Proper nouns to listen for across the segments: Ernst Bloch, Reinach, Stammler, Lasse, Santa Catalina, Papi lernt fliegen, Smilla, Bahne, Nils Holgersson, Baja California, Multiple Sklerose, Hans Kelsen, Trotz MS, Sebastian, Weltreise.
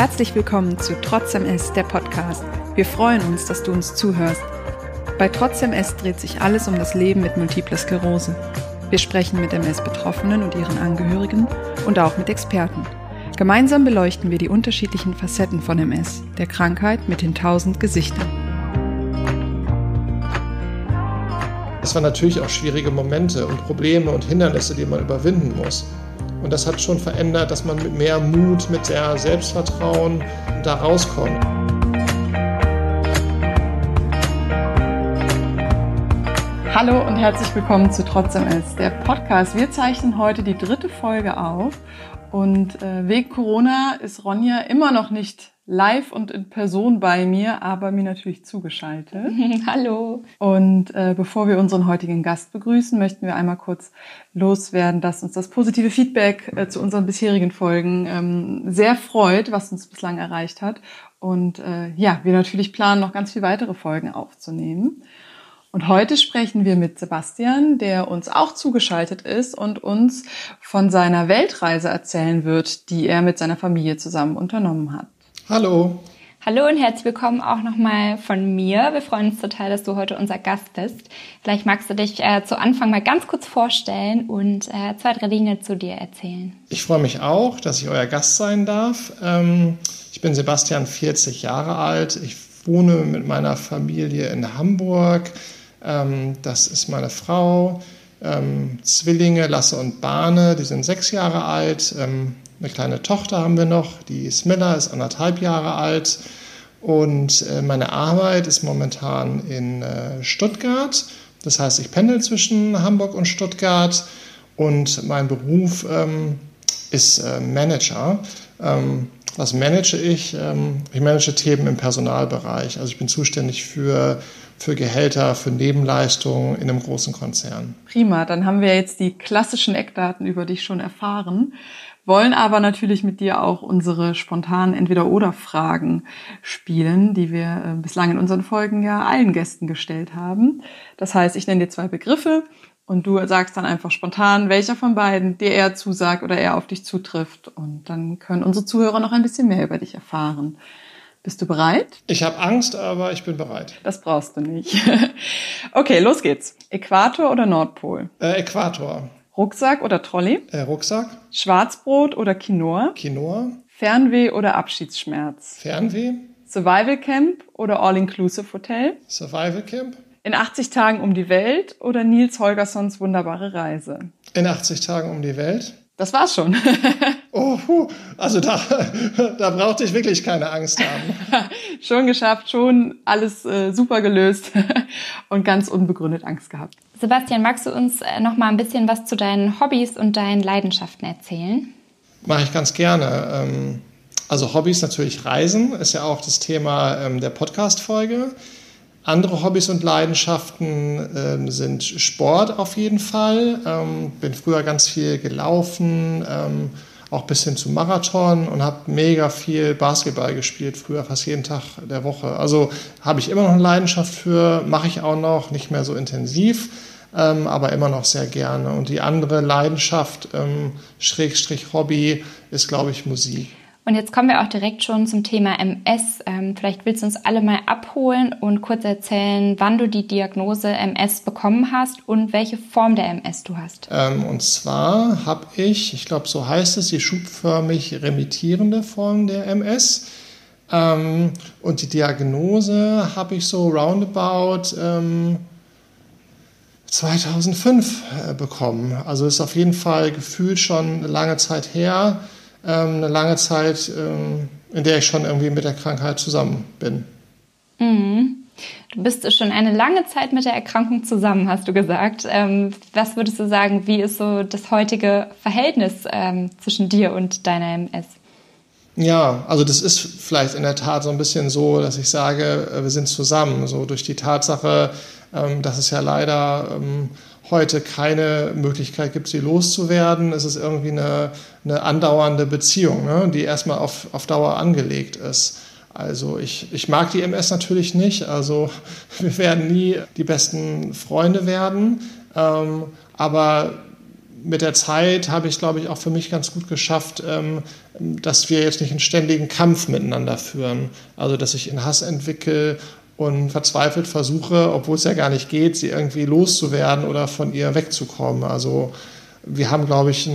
Herzlich willkommen zu Trotz MS, der Podcast. Wir freuen uns, dass du uns zuhörst. Bei Trotz MS dreht sich alles um das Leben mit Multipler Sklerose. Wir sprechen mit MS-Betroffenen und ihren Angehörigen und auch mit Experten. Gemeinsam beleuchten wir die unterschiedlichen Facetten von MS, der Krankheit mit den 1000 Gesichtern. Es waren natürlich auch schwierige Momente und Probleme und Hindernisse, die man überwinden muss. Und das hat schon verändert, dass man mit mehr Mut, mit mehr Selbstvertrauen da rauskommt. Hallo und herzlich willkommen zu Trotz MS, der Podcast. Wir zeichnen heute die 3. Folge auf und wegen Corona ist Ronja immer noch nicht live und in Person bei mir, aber mir natürlich zugeschaltet. Hallo. Und bevor wir unseren heutigen Gast begrüßen, möchten wir einmal kurz loswerden, dass uns das positive Feedback zu unseren bisherigen Folgen sehr freut, was uns bislang erreicht hat. Und wir natürlich planen, noch ganz viele weitere Folgen aufzunehmen. Und heute sprechen wir mit Sebastian, der uns auch zugeschaltet ist und uns von seiner Weltreise erzählen wird, die er mit seiner Familie zusammen unternommen hat. Hallo. Hallo und herzlich willkommen auch nochmal von mir. Wir freuen uns total, dass du heute unser Gast bist. Vielleicht magst du dich zu Anfang mal ganz kurz vorstellen und 2, 3 Dinge zu dir erzählen. Ich freue mich auch, dass ich euer Gast sein darf. Ich bin Sebastian, 40 Jahre alt. Ich wohne mit meiner Familie in Hamburg. Das ist meine Frau, Zwillinge Lasse und Bahne, die sind 6 Jahre alt, eine kleine Tochter haben wir noch, die Smilla ist 1,5 Jahre alt und meine Arbeit ist momentan in Stuttgart, das heißt, ich pendel zwischen Hamburg und Stuttgart und mein Beruf ist Manager. Was manage ich? Ich manage Themen im Personalbereich, also ich bin zuständig für Gehälter, für Nebenleistungen in einem großen Konzern. Prima, dann haben wir jetzt die klassischen Eckdaten über dich schon erfahren, wollen aber natürlich mit dir auch unsere spontanen Entweder-oder-Fragen spielen, die wir bislang in unseren Folgen ja allen Gästen gestellt haben. Das heißt, ich nenne dir 2 Begriffe und du sagst dann einfach spontan, welcher von beiden dir eher zusagt oder eher auf dich zutrifft. Und dann können unsere Zuhörer noch ein bisschen mehr über dich erfahren. Bist du bereit? Ich habe Angst, aber ich bin bereit. Das brauchst du nicht. Okay, los geht's. Äquator oder Nordpol? Äquator. Rucksack oder Trolley? Rucksack. Schwarzbrot oder Quinoa? Quinoa. Fernweh oder Abschiedsschmerz? Fernweh. Survival Camp oder All-Inclusive Hotel? Survival Camp. In 80 Tagen um die Welt oder Nils Holgerssons wunderbare Reise? In 80 Tagen um die Welt. Das war's schon. Also da brauchte ich wirklich keine Angst haben. Schon geschafft, schon alles super gelöst und ganz unbegründet Angst gehabt. Sebastian, magst du uns noch mal ein bisschen was zu deinen Hobbys und deinen Leidenschaften erzählen? Mache ich ganz gerne. Also Hobbys natürlich Reisen, ist ja auch das Thema der Podcast-Folge. Andere Hobbys und Leidenschaften sind Sport auf jeden Fall. Bin früher ganz viel gelaufen, auch bis hin zu Marathon und habe mega viel Basketball gespielt, früher fast jeden Tag der Woche. Also habe ich immer noch eine Leidenschaft für, mache ich auch noch, nicht mehr so intensiv, aber immer noch sehr gerne. Und die andere Leidenschaft, Schrägstrich-Hobby, ist, glaube ich, Musik. Und jetzt kommen wir auch direkt schon zum Thema MS. Vielleicht willst du uns alle mal abholen und kurz erzählen, wann du die Diagnose MS bekommen hast und welche Form der MS du hast. Und zwar habe ich glaube, so heißt es, die schubförmig remittierende Form der MS. Und die Diagnose habe ich so roundabout 2005 bekommen. Also ist auf jeden Fall gefühlt schon eine lange Zeit her. Eine lange Zeit, in der ich schon irgendwie mit der Krankheit zusammen bin. Mhm. Du bist schon eine lange Zeit mit der Erkrankung zusammen, hast du gesagt. Was würdest du sagen, wie ist so das heutige Verhältnis zwischen dir und deiner MS? Ja, also das ist vielleicht in der Tat so ein bisschen so, dass ich sage, wir sind zusammen. So durch die Tatsache, dass es ja leider heute keine Möglichkeit gibt, sie loszuwerden. Es ist irgendwie eine andauernde Beziehung, ne, die erstmal auf Dauer angelegt ist. Also ich mag die MS natürlich nicht. Also wir werden nie die besten Freunde werden. Aber mit der Zeit habe ich, glaube ich, auch für mich ganz gut geschafft, dass wir jetzt nicht einen ständigen Kampf miteinander führen. Also, dass ich einen Hass entwickle und verzweifelt versuche, obwohl es ja gar nicht geht, sie irgendwie loszuwerden oder von ihr wegzukommen. Also, wir haben, glaube ich,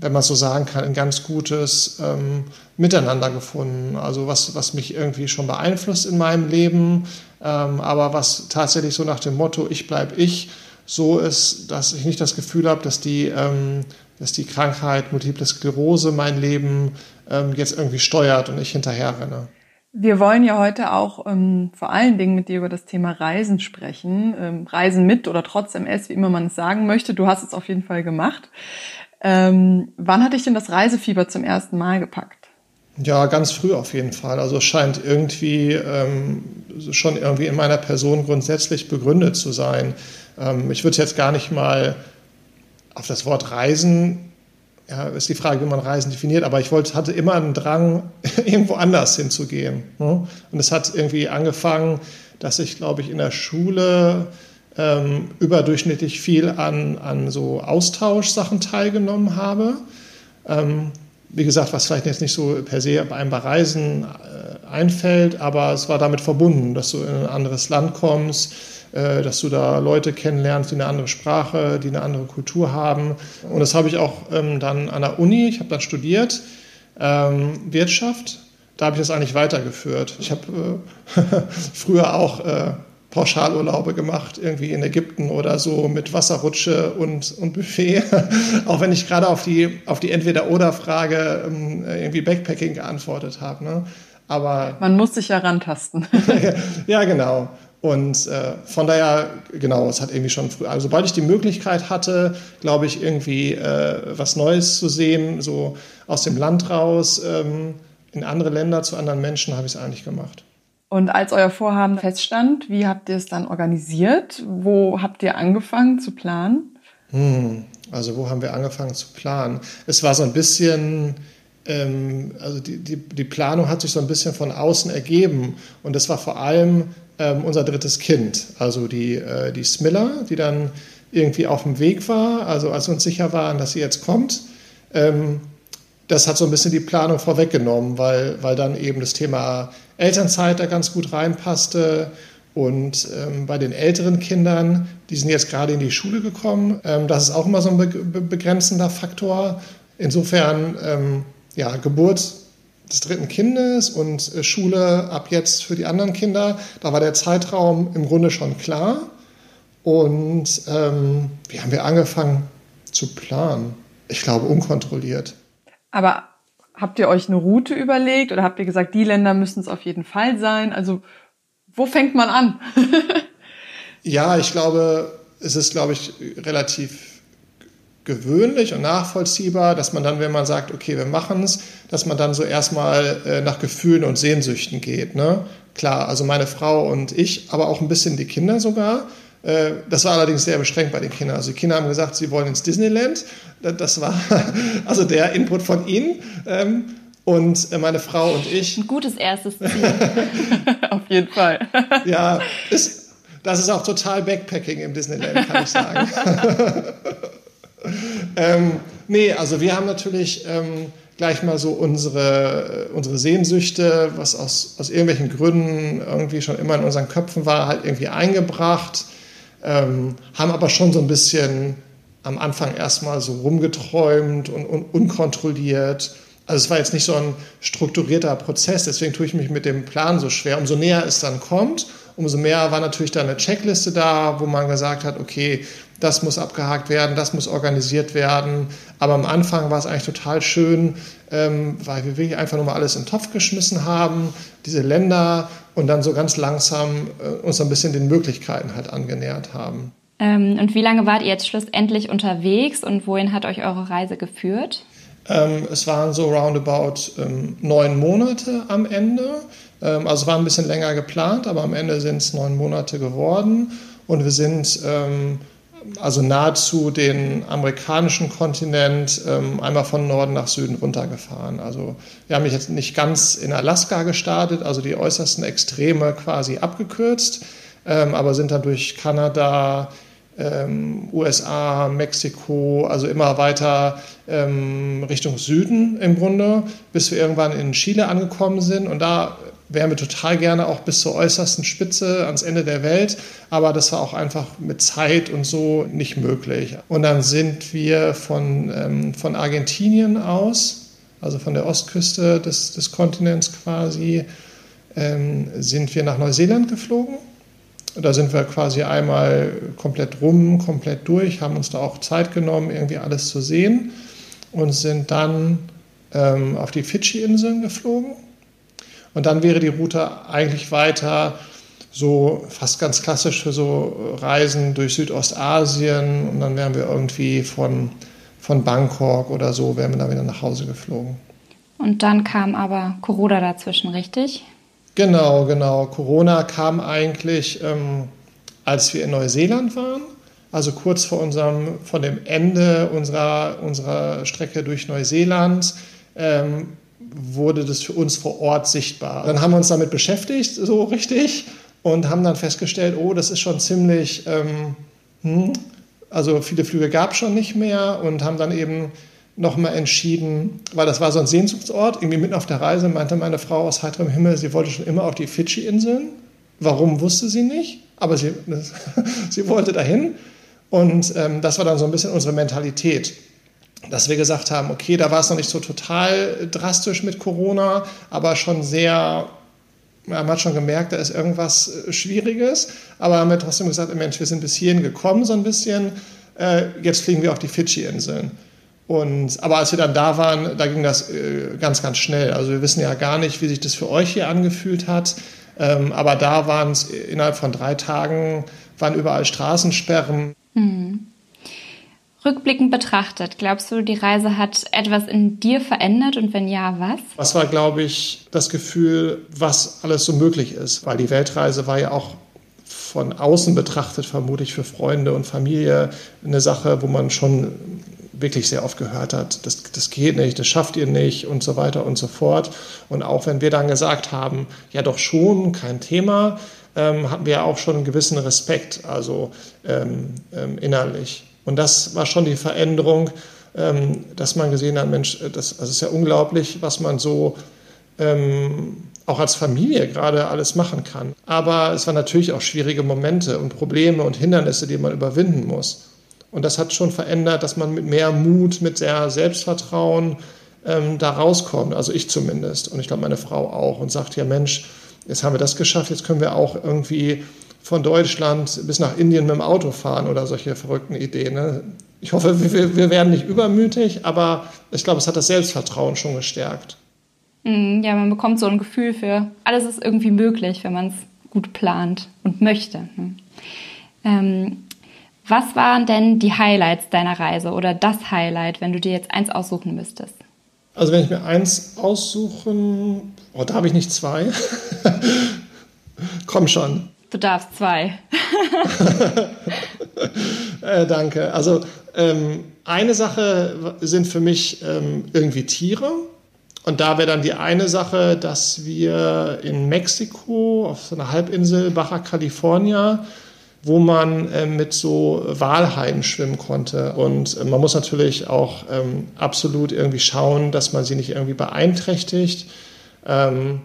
wenn man so sagen kann, ein ganz gutes Miteinander gefunden. Also was mich irgendwie schon beeinflusst in meinem Leben, aber was tatsächlich so nach dem Motto, ich bleib ich, so ist, dass ich nicht das Gefühl habe, dass die Krankheit Multiple Sklerose mein Leben jetzt irgendwie steuert und ich hinterherrenne. Wir wollen ja heute auch vor allen Dingen mit dir über das Thema Reisen sprechen. Reisen mit oder trotz MS, wie immer man es sagen möchte. Du hast es auf jeden Fall gemacht. Wann hat dich denn das Reisefieber zum ersten Mal gepackt? Ja, ganz früh auf jeden Fall. Also es scheint irgendwie schon irgendwie in meiner Person grundsätzlich begründet zu sein. Ich würde jetzt gar nicht mal auf das Wort Reisen, ja, ist die Frage, wie man Reisen definiert, aber ich hatte immer einen Drang, irgendwo anders hinzugehen. Ne? Und es hat irgendwie angefangen, dass ich, glaube ich, in der Schule überdurchschnittlich viel an so Austauschsachen teilgenommen habe. Wie gesagt, was vielleicht jetzt nicht so per se bei einem bei Reisen einfällt, aber es war damit verbunden, dass du in ein anderes Land kommst, dass du da Leute kennenlernst, die eine andere Sprache, die eine andere Kultur haben. Und das habe ich auch dann an der Uni, ich habe dann studiert, Wirtschaft, da habe ich das eigentlich weitergeführt. Ich habe früher auch Pauschalurlaube gemacht, irgendwie in Ägypten oder so mit Wasserrutsche und Buffet. Auch wenn ich gerade auf die Entweder-Oder-Frage irgendwie Backpacking geantwortet habe. Ne? Aber man muss sich ja rantasten. Ja, genau. Und von daher, genau, es hat irgendwie schon früh, also sobald ich die Möglichkeit hatte, glaube ich, irgendwie was Neues zu sehen, so aus dem Land raus, in andere Länder, zu anderen Menschen, habe ich es eigentlich gemacht. Und als euer Vorhaben feststand, wie habt ihr es dann organisiert? Wo habt ihr angefangen zu planen? Also wo haben wir angefangen zu planen? Es war so ein bisschen, also die Planung hat sich so ein bisschen von außen ergeben. Und das war vor allem unser drittes Kind, also die Smilla, die dann irgendwie auf dem Weg war, also als wir uns sicher waren, dass sie jetzt kommt. Das hat so ein bisschen die Planung vorweggenommen, weil dann eben das Thema Elternzeit da ganz gut reinpasste. Und bei den älteren Kindern, die sind jetzt gerade in die Schule gekommen, das ist auch immer so ein begrenzender Faktor. Insofern, ja, Geburt des dritten Kindes und Schule ab jetzt für die anderen Kinder, da war der Zeitraum im Grunde schon klar. Und wie haben wir angefangen zu planen? Ich glaube, unkontrolliert. Aber habt ihr euch eine Route überlegt oder habt ihr gesagt, die Länder müssen es auf jeden Fall sein? Also wo fängt man an? Ja, ich glaube, es ist, glaube ich, relativ gewöhnlich und nachvollziehbar, dass man dann, wenn man sagt, okay, wir machen es, dass man dann so erstmal nach Gefühlen und Sehnsüchten geht. Ne? Klar, also meine Frau und ich, aber auch ein bisschen die Kinder sogar. Das war allerdings sehr beschränkt bei den Kindern. Also die Kinder haben gesagt, sie wollen ins Disneyland. Das war also der Input von ihnen. Und meine Frau und ich. Ein gutes erstes Ziel. Auf jeden Fall. Ja, das ist auch total Backpacking im Disneyland, kann ich sagen. Nee, also wir haben natürlich gleich mal so unsere Sehnsüchte, was aus irgendwelchen Gründen irgendwie schon immer in unseren Köpfen war, halt irgendwie eingebracht. Haben aber schon so ein bisschen am Anfang erstmal so rumgeträumt und unkontrolliert. Also es war jetzt nicht so ein strukturierter Prozess, deswegen tue ich mich mit dem Plan so schwer. Umso näher es dann kommt, umso mehr war natürlich dann eine Checkliste da, wo man gesagt hat, okay, das muss abgehakt werden, das muss organisiert werden. Aber am Anfang war es eigentlich total schön, weil wir wirklich einfach nochmal alles in den Topf geschmissen haben, diese Länder, und dann so ganz langsam uns ein bisschen den Möglichkeiten halt angenähert haben. Und wie lange wart ihr jetzt schlussendlich unterwegs und wohin hat euch eure Reise geführt? Es waren so roundabout 9 Monate am Ende. Also war ein bisschen länger geplant, aber am Ende sind es 9 Monate geworden. Und wir sind also nahezu den amerikanischen Kontinent einmal von Norden nach Süden runtergefahren. Also wir haben jetzt nicht ganz in Alaska gestartet, also die äußersten Extreme quasi abgekürzt, aber sind dann durch Kanada, USA, Mexiko, also immer weiter Richtung Süden im Grunde, bis wir irgendwann in Chile angekommen sind. Und da wären wir total gerne auch bis zur äußersten Spitze, ans Ende der Welt. Aber das war auch einfach mit Zeit und so nicht möglich. Und dann sind wir von Argentinien aus, also von der Ostküste des Kontinents quasi, sind wir nach Neuseeland geflogen. Da sind wir quasi einmal komplett rum, komplett durch, haben uns da auch Zeit genommen, irgendwie alles zu sehen, und sind dann auf die Fidschi-Inseln geflogen. Und dann wäre die Route eigentlich weiter so fast ganz klassisch für so Reisen durch Südostasien, und dann wären wir irgendwie von Bangkok oder so, wären wir dann wieder nach Hause geflogen. Und dann kam aber Corona dazwischen, richtig? Genau. Corona kam eigentlich, als wir in Neuseeland waren, also kurz vor dem Ende unserer Strecke durch Neuseeland, wurde das für uns vor Ort sichtbar. Dann haben wir uns damit beschäftigt, so richtig, und haben dann festgestellt, oh, das ist schon ziemlich, also viele Flüge gab es schon nicht mehr, und haben dann eben nochmal entschieden, weil das war so ein Sehnsuchtsort, irgendwie mitten auf der Reise meinte meine Frau aus heiterem Himmel, sie wollte schon immer auf die Fidschi-Inseln. Warum, wusste sie nicht, aber sie wollte dahin. Und das war dann so ein bisschen unsere Mentalität, dass wir gesagt haben, okay, da war es noch nicht so total drastisch mit Corona, aber schon sehr, man hat schon gemerkt, da ist irgendwas Schwieriges, aber haben wir trotzdem gesagt, Mensch, wir sind bis hierhin gekommen so ein bisschen, jetzt fliegen wir auf die Fidschi-Inseln. Aber als wir dann da waren, da ging das ganz, ganz schnell. Also wir wissen ja gar nicht, wie sich das für euch hier angefühlt hat. Aber da waren es innerhalb von 3 Tagen, waren überall Straßensperren. Mhm. Rückblickend betrachtet, glaubst du, die Reise hat etwas in dir verändert? Und wenn ja, was? Das war, glaube ich, das Gefühl, was alles so möglich ist. Weil die Weltreise war ja auch von außen betrachtet, vermutlich für Freunde und Familie, eine Sache, wo man schon wirklich sehr oft gehört hat, das geht nicht, das schafft ihr nicht und so weiter und so fort. Und auch wenn wir dann gesagt haben, ja doch schon, kein Thema, hatten wir ja auch schon einen gewissen Respekt, also innerlich. Und das war schon die Veränderung, dass man gesehen hat, Mensch, das ist ja unglaublich, was man so auch als Familie gerade alles machen kann. Aber es waren natürlich auch schwierige Momente und Probleme und Hindernisse, die man überwinden muss. Und das hat schon verändert, dass man mit mehr Mut, mit mehr Selbstvertrauen da rauskommt. Also ich zumindest. Und ich glaube, meine Frau auch. Und sagt, ja Mensch, jetzt haben wir das geschafft. Jetzt können wir auch irgendwie von Deutschland bis nach Indien mit dem Auto fahren oder solche verrückten Ideen. Ne? Ich hoffe, wir werden nicht übermütig. Aber ich glaube, es hat das Selbstvertrauen schon gestärkt. Ja, man bekommt so ein Gefühl für, alles ist irgendwie möglich, wenn man es gut plant und möchte. Ne? Was waren denn die Highlights deiner Reise oder das Highlight, wenn du dir jetzt eins aussuchen müsstest? Also wenn ich mir eins aussuchen... Oh, darf ich nicht 2? Komm schon. Du darfst 2. Danke. Also eine Sache sind für mich irgendwie Tiere. Und da wäre dann die eine Sache, dass wir in Mexiko auf so einer Halbinsel Baja California, wo man mit so Walhaien schwimmen konnte. Und man muss natürlich auch absolut irgendwie schauen, dass man sie nicht irgendwie beeinträchtigt. Und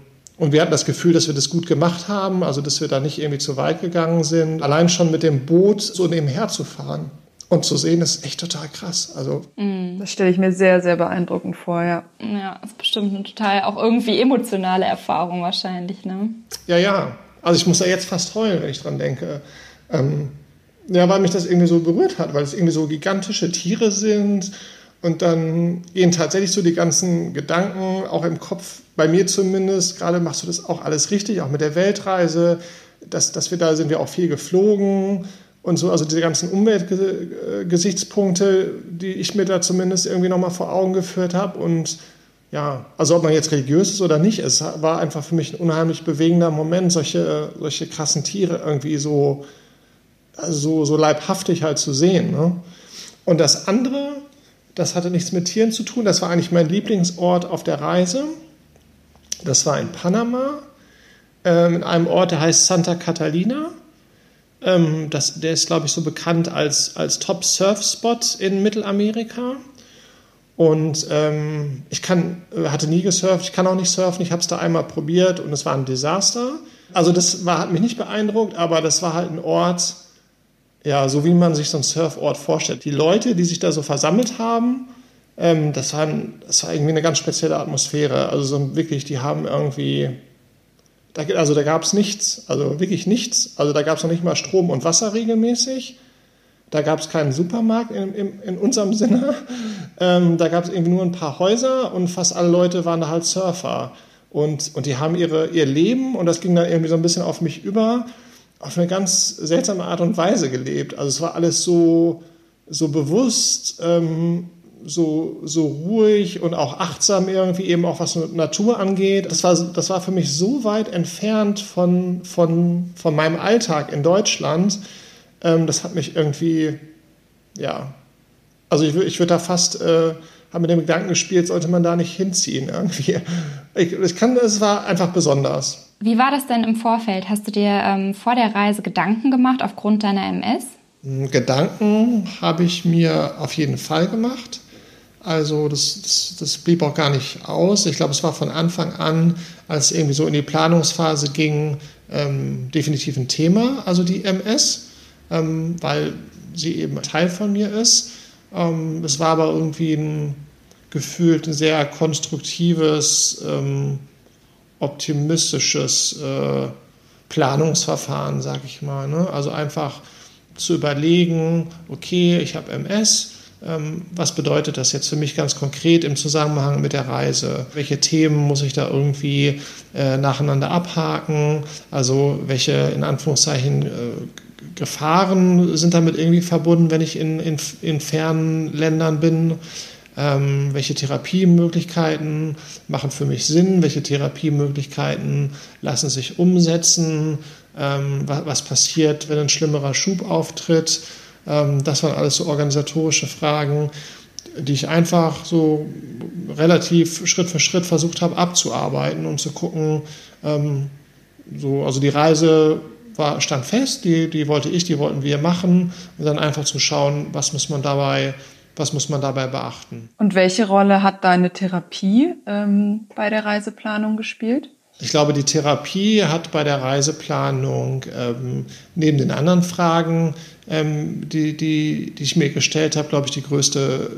wir hatten das Gefühl, dass wir das gut gemacht haben, also dass wir da nicht irgendwie zu weit gegangen sind. Allein schon mit dem Boot so nebenher zu fahren und zu sehen, das ist echt total krass. Also das stelle ich mir sehr, sehr beeindruckend vor, ja. Ja, das ist bestimmt eine total auch irgendwie emotionale Erfahrung wahrscheinlich, ne? Ja. Also ich muss da jetzt fast heulen, wenn ich dran denke. Ja, weil mich das irgendwie so berührt hat, weil es irgendwie so gigantische Tiere sind, und dann gehen tatsächlich so die ganzen Gedanken, auch im Kopf, bei mir zumindest, gerade machst du das auch alles richtig, auch mit der Weltreise, dass wir da sind, wir auch viel geflogen und so, also diese ganzen Umweltgesichtspunkte, die ich mir da zumindest irgendwie nochmal vor Augen geführt habe. Und ja, also ob man jetzt religiös ist oder nicht, es war einfach für mich ein unheimlich bewegender Moment, solche krassen Tiere irgendwie so leibhaftig halt zu sehen. Ne? Und das andere, das hatte nichts mit Tieren zu tun, das war eigentlich mein Lieblingsort auf der Reise. Das war in Panama, in einem Ort, der heißt Santa Catalina. Der ist, glaube ich, so bekannt als Top-Surf-Spot in Mittelamerika. Und hatte nie gesurft, ich kann auch nicht surfen, ich habe es da einmal probiert und es war ein Desaster. Also hat mich nicht beeindruckt, aber das war halt ein Ort, ja, so wie man sich so einen Surfort vorstellt. Die Leute, die sich da so versammelt haben, das war irgendwie eine ganz spezielle Atmosphäre. Also so wirklich, die haben irgendwie... Also da gab es nichts, also wirklich nichts. Also da gab es noch nicht mal Strom und Wasser regelmäßig. Da gab es keinen Supermarkt in unserem Sinne. Da gab es irgendwie nur ein paar Häuser und fast alle Leute waren da halt Surfer. Und die haben ihr Leben, und das ging dann irgendwie so ein bisschen auf mich über, auf eine ganz seltsame Art und Weise gelebt. Also es war alles so bewusst, so ruhig und auch achtsam irgendwie, eben auch was Natur angeht. Das war für mich so weit entfernt von meinem Alltag in Deutschland. Das hat mich irgendwie, ja, also ich würde da fast, habe mit dem Gedanken gespielt, sollte man da nicht hinziehen irgendwie. Es war einfach besonders. Wie war das denn im Vorfeld? Hast du dir vor der Reise Gedanken gemacht aufgrund deiner MS? Gedanken habe ich mir auf jeden Fall gemacht. Also das blieb auch gar nicht aus. Ich glaube, es war von Anfang an, als es irgendwie so in die Planungsphase ging, definitiv ein Thema, also die MS, weil sie eben Teil von mir ist. Es war aber irgendwie gefühlt ein sehr konstruktives, optimistisches Planungsverfahren, sage ich mal, ne? Also einfach zu überlegen, okay, ich habe MS, was bedeutet das jetzt für mich ganz konkret im Zusammenhang mit der Reise? Welche Themen muss ich da irgendwie nacheinander abhaken? Also welche, in Anführungszeichen, Gefahren sind damit irgendwie verbunden, wenn ich in fernen Ländern bin? Welche Therapiemöglichkeiten machen für mich Sinn? Welche Therapiemöglichkeiten lassen sich umsetzen? Was passiert, wenn ein schlimmerer Schub auftritt? Das waren alles so organisatorische Fragen, die ich einfach so relativ Schritt für Schritt versucht habe abzuarbeiten, um zu gucken, also die Reise stand fest, die wollten wir machen, und dann einfach zu schauen, was muss man dabei beachten. Und welche Rolle hat deine Therapie bei der Reiseplanung gespielt? Ich glaube, die Therapie hat bei der Reiseplanung neben den anderen Fragen, die ich mir gestellt habe, glaube ich, die größte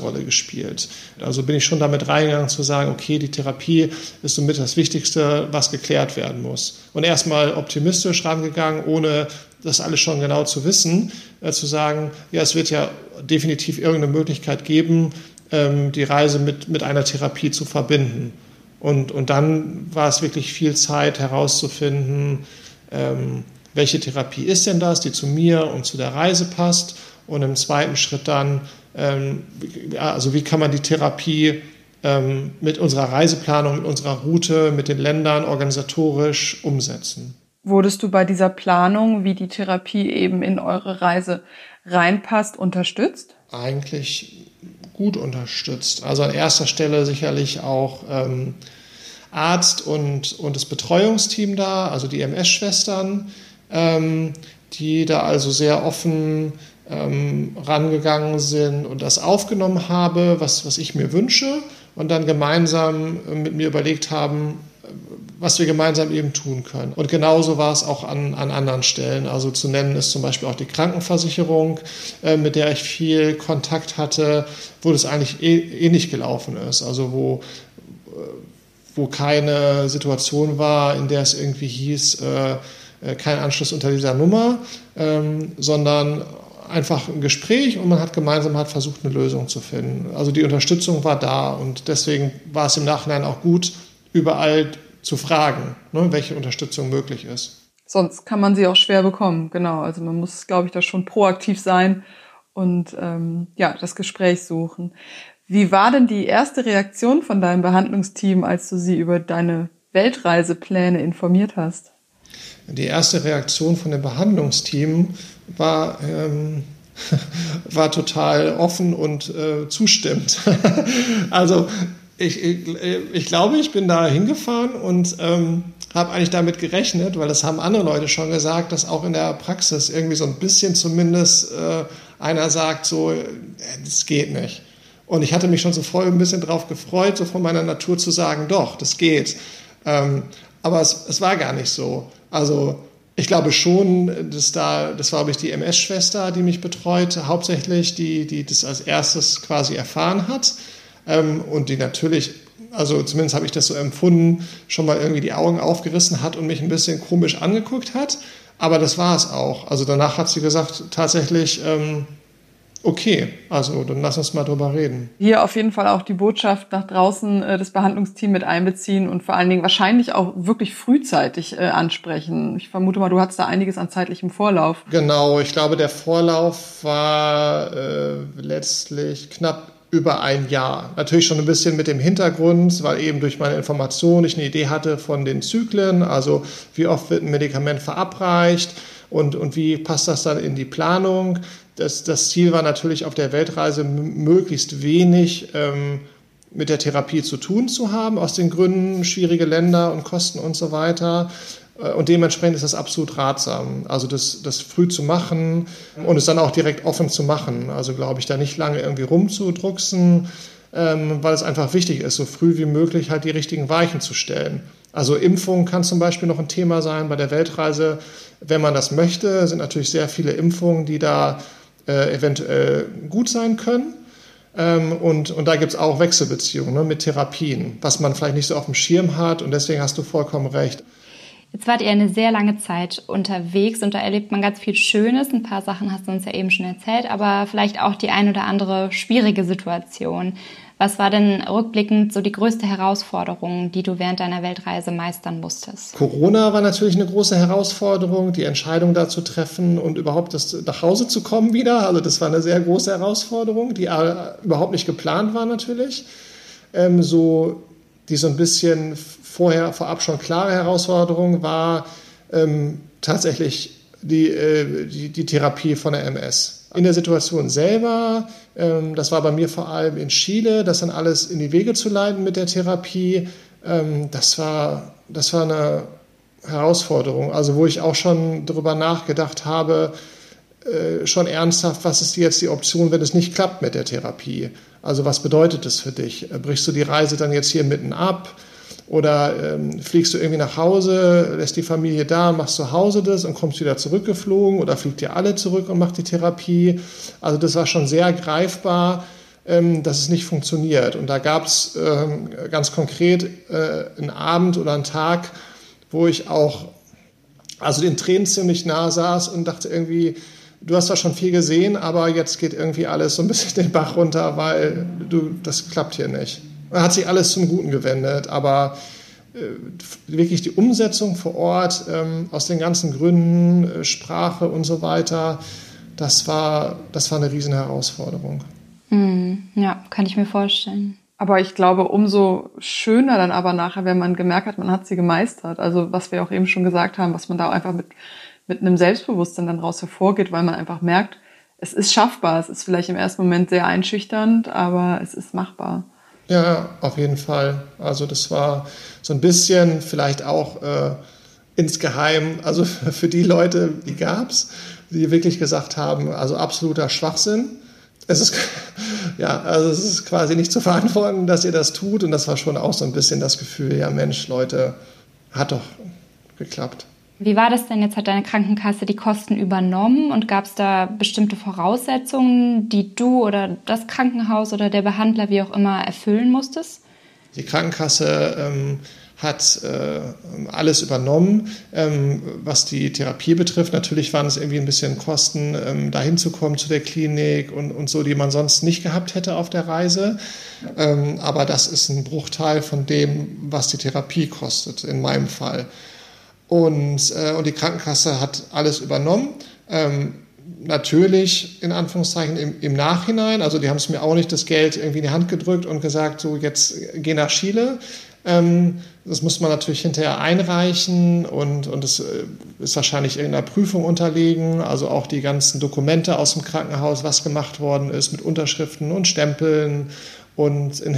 Rolle gespielt. Also bin ich schon damit reingegangen zu sagen, okay, die Therapie ist somit das Wichtigste, was geklärt werden muss. Und erstmal optimistisch rangegangen, ohne das alles schon genau zu wissen, zu sagen, ja, es wird ja definitiv irgendeine Möglichkeit geben, die Reise mit einer Therapie zu verbinden. Und dann war es wirklich viel Zeit herauszufinden, welche Therapie ist denn das, die zu mir und zu der Reise passt. Und im zweiten Schritt dann, wie kann man die Therapie mit unserer Reiseplanung, mit unserer Route, mit den Ländern organisatorisch umsetzen. Wurdest du bei dieser Planung, wie die Therapie eben in eure Reise reinpasst, unterstützt? Eigentlich gut unterstützt. Also an erster Stelle sicherlich auch Arzt und das Betreuungsteam da, also die MS-Schwestern, die da also sehr offen rangegangen sind und das aufgenommen habe, was ich mir wünsche, und dann gemeinsam mit mir überlegt haben, was wir gemeinsam eben tun können. Und genauso war es auch an anderen Stellen. Also zu nennen ist zum Beispiel auch die Krankenversicherung, mit der ich viel Kontakt hatte, wo das eigentlich ähnlich gelaufen ist. Also wo keine Situation war, in der es irgendwie hieß, kein Anschluss unter dieser Nummer, sondern einfach ein Gespräch, und man hat gemeinsam versucht, eine Lösung zu finden. Also die Unterstützung war da, und deswegen war es im Nachhinein auch gut, überall zu fragen, ne, welche Unterstützung möglich ist. Sonst kann man sie auch schwer bekommen, genau. Also man muss, glaube ich, da schon proaktiv sein und das Gespräch suchen. Wie war denn die erste Reaktion von deinem Behandlungsteam, als du sie über deine Weltreisepläne informiert hast? Die erste Reaktion von dem Behandlungsteam war total offen und zustimmend. Ich glaube, ich bin da hingefahren und habe eigentlich damit gerechnet, weil das haben andere Leute schon gesagt, dass auch in der Praxis irgendwie so ein bisschen zumindest einer sagt, so, das geht nicht. Und ich hatte mich schon so voll ein bisschen drauf gefreut, so von meiner Natur zu sagen, doch, das geht. Aber es war gar nicht so. Also ich glaube schon, dass das war, glaube ich, die MS-Schwester, die mich betreut, hauptsächlich, die das als erstes quasi erfahren hat. Und die natürlich, also zumindest habe ich das so empfunden, schon mal irgendwie die Augen aufgerissen hat und mich ein bisschen komisch angeguckt hat. Aber das war es auch. Also danach hat sie gesagt, tatsächlich, okay, also dann lass uns mal drüber reden. Hier auf jeden Fall auch die Botschaft nach draußen, das Behandlungsteam mit einbeziehen und vor allen Dingen wahrscheinlich auch wirklich frühzeitig ansprechen. Ich vermute mal, du hattest da einiges an zeitlichem Vorlauf. Genau, ich glaube, der Vorlauf war letztlich knapp über ein Jahr. Natürlich schon ein bisschen mit dem Hintergrund, weil eben durch meine Information ich eine Idee hatte von den Zyklen, also wie oft wird ein Medikament verabreicht und wie passt das dann in die Planung. Das Ziel war natürlich auf der Weltreise möglichst wenig mit der Therapie zu tun zu haben, aus den Gründen schwierige Länder und Kosten und so weiter. Und dementsprechend ist das absolut ratsam, also das früh zu machen und es dann auch direkt offen zu machen. Also glaube ich, da nicht lange irgendwie rumzudrucksen, weil es einfach wichtig ist, so früh wie möglich halt die richtigen Weichen zu stellen. Also Impfung kann zum Beispiel noch ein Thema sein bei der Weltreise. Wenn man das möchte, sind natürlich sehr viele Impfungen, die da eventuell gut sein können. Und da gibt es auch Wechselbeziehungen, ne, mit Therapien, was man vielleicht nicht so auf dem Schirm hat. Und deswegen hast du vollkommen recht. Jetzt wart ihr eine sehr lange Zeit unterwegs und da erlebt man ganz viel Schönes. Ein paar Sachen hast du uns ja eben schon erzählt, aber vielleicht auch die ein oder andere schwierige Situation. Was war denn rückblickend so die größte Herausforderung, die du während deiner Weltreise meistern musstest? Corona war natürlich eine große Herausforderung, die Entscheidung da zu treffen und überhaupt das nach Hause zu kommen wieder. Also das war eine sehr große Herausforderung, die überhaupt nicht geplant war natürlich. Die so ein bisschen vorab schon klare Herausforderung war tatsächlich die Therapie von der MS. In der Situation selber, das war bei mir vor allem in Chile, das dann alles in die Wege zu leiten mit der Therapie, das war eine Herausforderung. Also wo ich auch schon darüber nachgedacht habe, schon ernsthaft, was ist jetzt die Option, wenn es nicht klappt mit der Therapie? Also was bedeutet das für dich? Brichst du die Reise dann jetzt hier mitten ab? Oder fliegst du irgendwie nach Hause, lässt die Familie da, machst zu Hause das und kommst wieder zurückgeflogen? Oder fliegt ihr alle zurück und macht die Therapie? Also das war schon sehr greifbar, dass es nicht funktioniert. Und da gab es ganz konkret einen Abend oder einen Tag, wo ich auch den Tränen ziemlich nah saß und dachte irgendwie, du hast zwar schon viel gesehen, aber jetzt geht irgendwie alles so ein bisschen den Bach runter, weil das klappt hier nicht. Da hat sich alles zum Guten gewendet, aber wirklich die Umsetzung vor Ort aus den ganzen Gründen, Sprache und so weiter, das war eine riesen Herausforderung. Ja, kann ich mir vorstellen. Aber ich glaube, umso schöner dann aber nachher, wenn man gemerkt hat, man hat sie gemeistert. Also was wir auch eben schon gesagt haben, was man da einfach mit einem Selbstbewusstsein dann raus hervorgeht, weil man einfach merkt, es ist schaffbar. Es ist vielleicht im ersten Moment sehr einschüchternd, aber es ist machbar. Ja, auf jeden Fall. Also das war so ein bisschen vielleicht auch insgeheim, also für die Leute, die gab's, die wirklich gesagt haben, also absoluter Schwachsinn. Es ist quasi nicht zu verantworten, dass ihr das tut. Und das war schon auch so ein bisschen das Gefühl, ja Mensch, Leute, hat doch geklappt. Wie war das denn? Jetzt hat deine Krankenkasse die Kosten übernommen und gab es da bestimmte Voraussetzungen, die du oder das Krankenhaus oder der Behandler, wie auch immer, erfüllen musstest? Die Krankenkasse hat alles übernommen, was die Therapie betrifft. Natürlich waren es irgendwie ein bisschen Kosten, dahin zu kommen zu der Klinik und so, die man sonst nicht gehabt hätte auf der Reise. Aber das ist ein Bruchteil von dem, was die Therapie kostet, in meinem Fall. Und die Krankenkasse hat alles übernommen. Natürlich, in Anführungszeichen, im Nachhinein. Also die haben es mir auch nicht das Geld irgendwie in die Hand gedrückt und gesagt, so jetzt geh nach Chile. Das muss man natürlich hinterher einreichen und es ist wahrscheinlich irgendeiner Prüfung unterlegen, also auch die ganzen Dokumente aus dem Krankenhaus, was gemacht worden ist mit Unterschriften und Stempeln Und in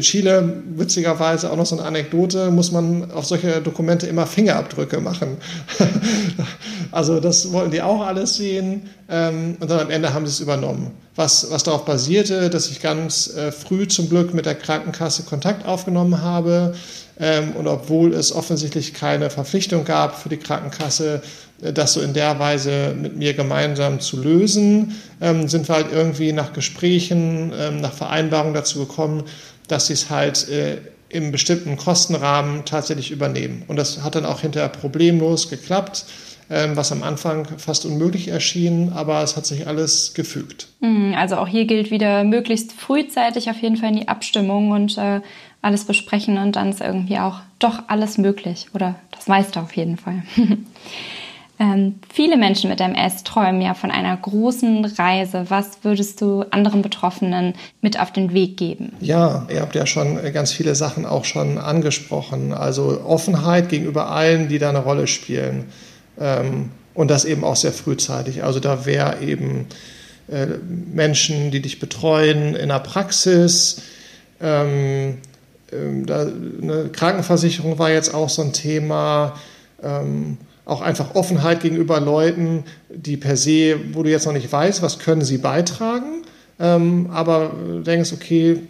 Chile, witzigerweise auch noch so eine Anekdote, muss man auf solche Dokumente immer Fingerabdrücke machen. Also das wollten die auch alles sehen, und dann am Ende haben sie es übernommen. Was darauf basierte, dass ich ganz früh zum Glück mit der Krankenkasse Kontakt aufgenommen habe, und obwohl es offensichtlich keine Verpflichtung gab für die Krankenkasse, das so in der Weise mit mir gemeinsam zu lösen, sind wir halt irgendwie nach Gesprächen, nach Vereinbarungen dazu gekommen, dass sie es halt im bestimmten Kostenrahmen tatsächlich übernehmen. Und das hat dann auch hinterher problemlos geklappt, was am Anfang fast unmöglich erschien, aber es hat sich alles gefügt. Also auch hier gilt wieder, möglichst frühzeitig auf jeden Fall in die Abstimmung und alles besprechen, und dann ist irgendwie auch doch alles möglich, oder das meiste auf jeden Fall. Viele Menschen mit MS träumen ja von einer großen Reise. Was würdest du anderen Betroffenen mit auf den Weg geben? Ja, ihr habt ja schon ganz viele Sachen auch schon angesprochen. Also Offenheit gegenüber allen, die da eine Rolle spielen. Und das eben auch sehr frühzeitig. Also da wäre eben Menschen, die dich betreuen in der Praxis. Eine Krankenversicherung war jetzt auch so ein Thema. Auch einfach Offenheit gegenüber Leuten, die per se, wo du jetzt noch nicht weißt, was können sie beitragen, aber du denkst, okay,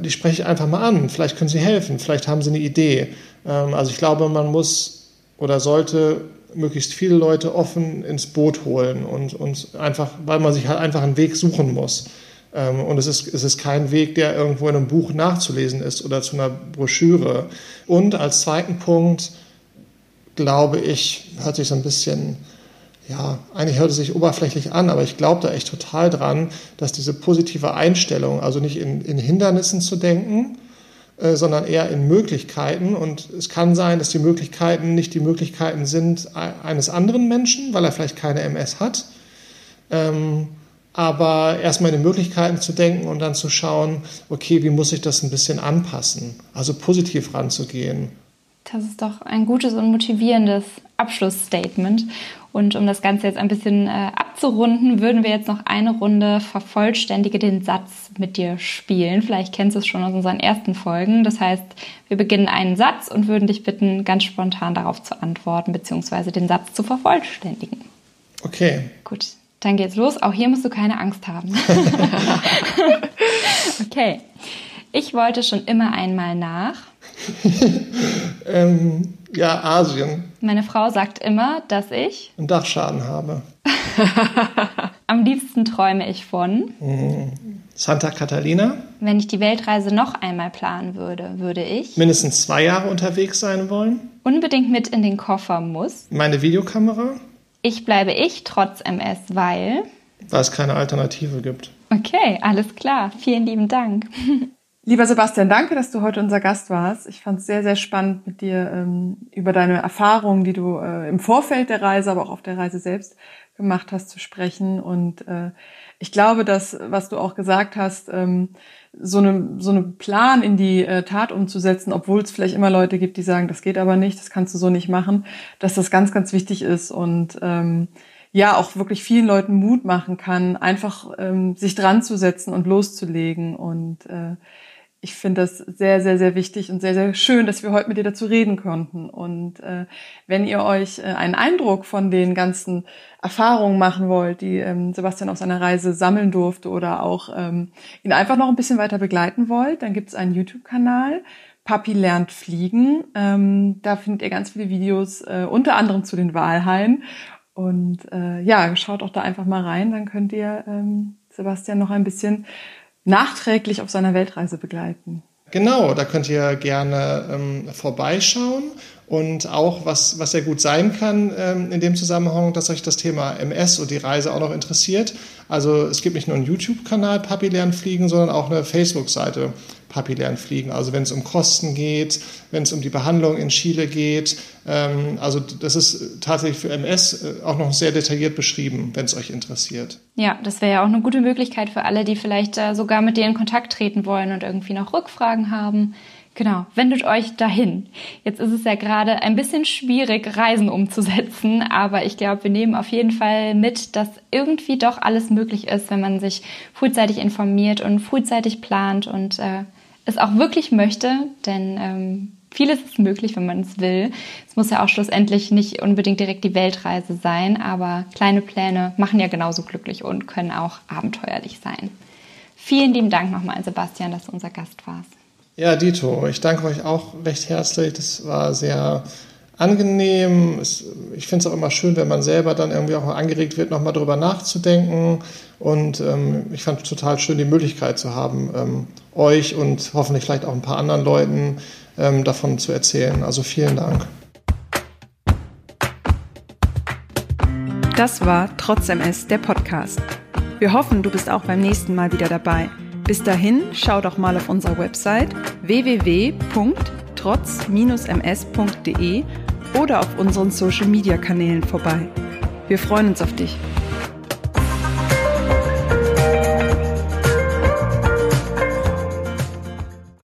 die spreche ich einfach mal an, vielleicht können sie helfen, vielleicht haben sie eine Idee. Also ich glaube, man muss oder sollte möglichst viele Leute offen ins Boot holen und einfach, weil man sich halt einfach einen Weg suchen muss. Und es ist kein Weg, der irgendwo in einem Buch nachzulesen ist oder zu einer Broschüre. Und als zweiten Punkt, glaube ich, hört sich so ein bisschen, ja, eigentlich hört es sich oberflächlich an, aber ich glaube da echt total dran, dass diese positive Einstellung, also nicht in Hindernissen zu denken, sondern eher in Möglichkeiten. Und es kann sein, dass die Möglichkeiten nicht die Möglichkeiten sind eines anderen Menschen, weil er vielleicht keine MS hat. Aber erstmal in die Möglichkeiten zu denken und dann zu schauen, okay, wie muss ich das ein bisschen anpassen? Also positiv ranzugehen. Das ist doch ein gutes und motivierendes Abschlussstatement. Und um das Ganze jetzt ein bisschen abzurunden, würden wir jetzt noch eine Runde Vervollständige den Satz mit dir spielen. Vielleicht kennst du es schon aus unseren ersten Folgen. Das heißt, wir beginnen einen Satz und würden dich bitten, ganz spontan darauf zu antworten, beziehungsweise den Satz zu vervollständigen. Okay. Gut, dann geht's los. Auch hier musst du keine Angst haben. Okay. Ich wollte schon immer einmal nach. Ja, Asien. Meine Frau sagt immer, dass ich einen Dachschaden habe. Am liebsten träume ich von Santa Catalina. Wenn ich die Weltreise noch einmal planen würde, würde ich mindestens 2 Jahre unterwegs sein wollen. Unbedingt mit in den Koffer muss meine Videokamera. Ich bleibe ich trotz MS, weil es keine Alternative gibt. Okay, alles klar. Vielen lieben Dank. Lieber Sebastian, danke, dass du heute unser Gast warst. Ich fand es sehr, sehr spannend, mit dir über deine Erfahrungen, die du im Vorfeld der Reise, aber auch auf der Reise selbst gemacht hast, zu sprechen. Und ich glaube, dass, was du auch gesagt hast, so einen Plan in die Tat umzusetzen, obwohl es vielleicht immer Leute gibt, die sagen, das geht aber nicht, das kannst du so nicht machen, dass das ganz, ganz wichtig ist und ja, auch wirklich vielen Leuten Mut machen kann, einfach sich dran zu setzen und loszulegen. Und ich finde das sehr, sehr, sehr wichtig und sehr, sehr schön, dass wir heute mit dir dazu reden konnten. Und wenn ihr euch einen Eindruck von den ganzen Erfahrungen machen wollt, die Sebastian auf seiner Reise sammeln durfte, oder auch ihn einfach noch ein bisschen weiter begleiten wollt, dann gibt es einen YouTube-Kanal, Papi lernt fliegen. Da findet ihr ganz viele Videos, unter anderem zu den Walhaien. Und ja, schaut auch da einfach mal rein, dann könnt ihr Sebastian noch ein bisschen nachträglich auf seiner Weltreise begleiten. Genau, da könnt ihr gerne vorbeischauen, und auch, was sehr gut sein kann in dem Zusammenhang, dass euch das Thema MS und die Reise auch noch interessiert. Also es gibt nicht nur einen YouTube-Kanal Papi lernt fliegen, sondern auch eine Facebook-Seite Papi lernt fliegen. Also wenn es um Kosten geht, wenn es um die Behandlung in Chile geht. Also das ist tatsächlich für MS auch noch sehr detailliert beschrieben, wenn es euch interessiert. Ja, das wäre ja auch eine gute Möglichkeit für alle, die vielleicht sogar mit dir in Kontakt treten wollen und irgendwie noch Rückfragen haben. Genau, wendet euch dahin. Jetzt ist es ja gerade ein bisschen schwierig, Reisen umzusetzen, aber ich glaube, wir nehmen auf jeden Fall mit, dass irgendwie doch alles möglich ist, wenn man sich frühzeitig informiert und frühzeitig plant und es auch wirklich möchte, denn vieles ist möglich, wenn man es will. Es muss ja auch schlussendlich nicht unbedingt direkt die Weltreise sein, aber kleine Pläne machen ja genauso glücklich und können auch abenteuerlich sein. Vielen lieben Dank nochmal an Sebastian, dass du unser Gast warst. Ja, Dito, ich danke euch auch recht herzlich. Das war sehr angenehm. Ich finde es auch immer schön, wenn man selber dann irgendwie auch mal angeregt wird, nochmal drüber nachzudenken. Und ich fand es total schön, die Möglichkeit zu haben, euch und hoffentlich vielleicht auch ein paar anderen Leuten davon zu erzählen. Also vielen Dank. Das war Trotz MS, der Podcast. Wir hoffen, du bist auch beim nächsten Mal wieder dabei. Bis dahin, schau doch mal auf unserer Website www.trotz-ms.de oder auf unseren Social-Media-Kanälen vorbei. Wir freuen uns auf dich.